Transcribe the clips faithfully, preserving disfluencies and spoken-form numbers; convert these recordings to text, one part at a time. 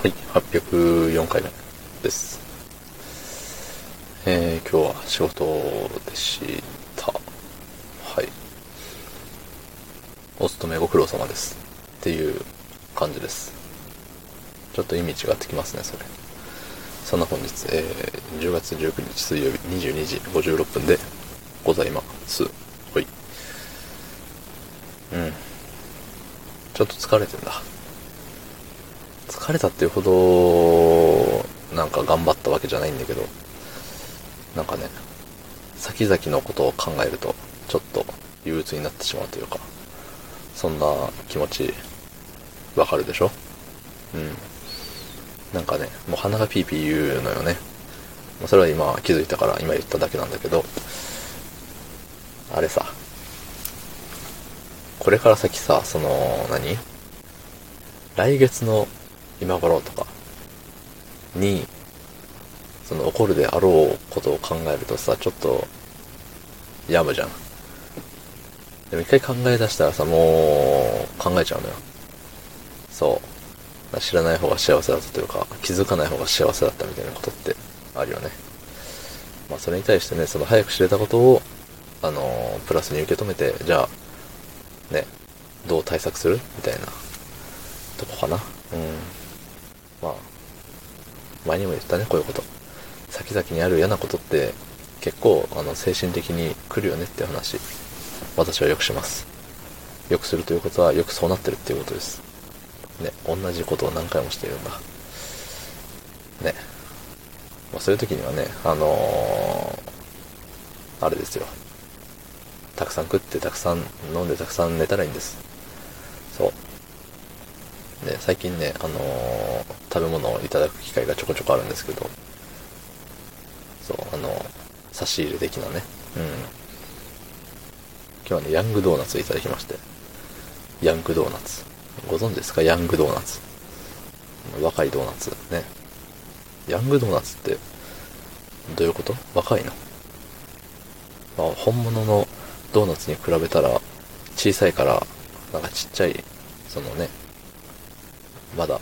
はい、はっぴゃくよんかいめです。えー、今日は仕事でした。はい。お勤めご苦労様です。っていう感じです。ちょっと意味違ってきますね、それ。そんな本日、えー、じゅうがつじゅうくにち水曜日にじゅうにじごじゅうろっぷんでございます。はい。うん。ちょっと疲れてんだ。疲れたっていうほどなんか頑張ったわけじゃないんだけど、なんかね、先々のことを考えるとちょっと憂鬱になってしまうというか、そんな気持ちわかるでしょ？うん。なんかね、もう鼻がピーピー言うのよね。それは今気づいたから今言っただけなんだけど、あれさ、これから先さ、その何？来月の今頃とかにその起こるであろうことを考えるとさ、ちょっとやむじゃん。でも一回考え出したらさ、もう考えちゃうのよ。そう、知らない方が幸せだったというか、気づかない方が幸せだったみたいなことってあるよね。まあそれに対してね、その早く知れたことをあのー、プラスに受け止めて、じゃあね、どう対策するみたいなとこかな。うん、まあ前にも言ったね、こういうこと、先々にある嫌なことって結構あの精神的に来るよねって話、私はよくします。よくするということはよくそうなってるっていうことですね。同じことを何回もしているんだね。まあ、そういう時にはね、あのー、あれですよ、たくさん食ってたくさん飲んでたくさん寝たらいいんです。そうね、最近ね、あのー、食べ物をいただく機会がちょこちょこあるんですけど、そう、あのー、差し入れ的なね、うん、今日はね、ヤングドーナツいただきまして、ヤングドーナツ、ご存知ですか？ヤングドーナツ、若いドーナツね。ヤングドーナツってどういうこと？若いの？まあ、本物のドーナツに比べたら小さいから、なんかちっちゃい、そのね、まだ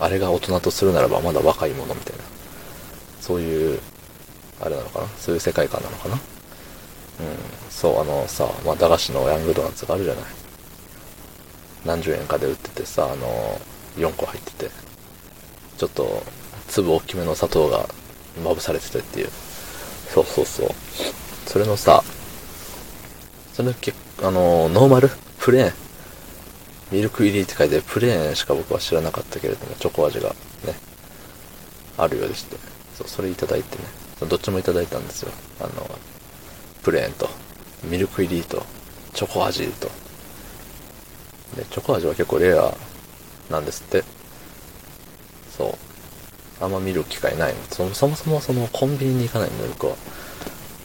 あれが大人とするならばまだ若いものみたいな、そういうあれなのかな、そういう世界観なのかな。うん、そう、あのさ、まあ、駄菓子のヤングドーナツがあるじゃない。何十円かで売っててさ、あのよんこ入ってて、ちょっと粒大きめの砂糖がまぶされててっていう、そうそうそう、それのさ、それだけあのノーマルプレーンミルク入りって書いて、プレーンしか僕は知らなかったけれども、チョコ味がね、あるようでして、そう、それいただいてね、どっちもいただいたんですよ。あの、プレーンと、ミルク入りと、チョコ味と。で、チョコ味は結構レアなんですって。そう。あんま見る機会ないの。そもそもそもそのコンビニに行かないので、僕は。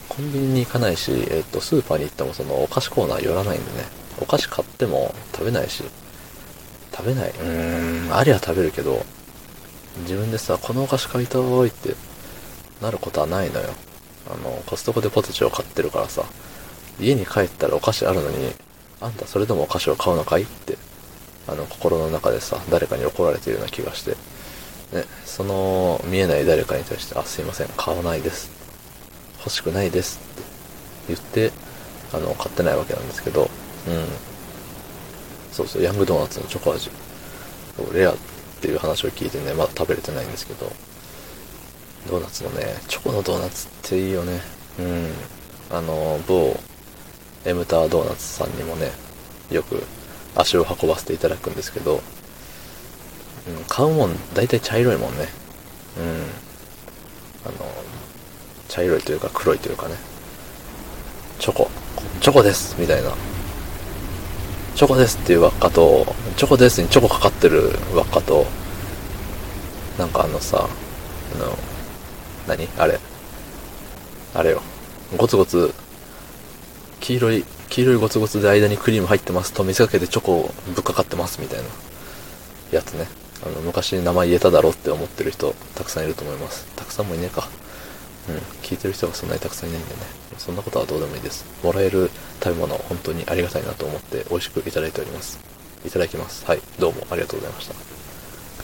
コンビニに行かないし、えっと、スーパーに行ってもそのお菓子コーナー寄らないんでね。お菓子買っても食べないし、食べない、うーん、ありゃ食べるけど、自分でさ、このお菓子買いたいってなることはないのよ。あの、コストコでポテチを買ってるからさ、家に帰ったらお菓子あるのに、あんたそれでもお菓子を買うのかいって、あの、心の中でさ、誰かに怒られているような気がして、ね、その見えない誰かに対して、あ、すいません、買わないです、欲しくないですって言って、あの、買ってないわけなんですけど、うん、そうそう、ヤングドーナツのチョコ味レアっていう話を聞いてね、まだ食べれてないんですけど、ドーナツのね、チョコのドーナツっていいよね。うん、あの某エムタードーナツさんにもね、よく足を運ばせていただくんですけど、うん、買うもん大体茶色いもんね。うん、あの茶色いというか黒いというかね、チョコチョコですみたいな、チョコですっていう輪っかと、チョコですにチョコかかってる輪っかと、なんかあのさ、あの、何あれ、あれよ、ゴツゴツ、黄色い、黄色いゴツゴツで間にクリーム入ってますと見せかけてチョコぶっかかってますみたいなやつね。あの、昔名前言えただろって思ってる人たくさんいると思います。たくさんもいねえか、うん、聞いてる人がそんなにたくさんいないんでね、そんなことはどうでもいいです。もらえる食べ物本当にありがたいなと思って、美味しくいただいております。いただきます。はい、どうもありがとうございました。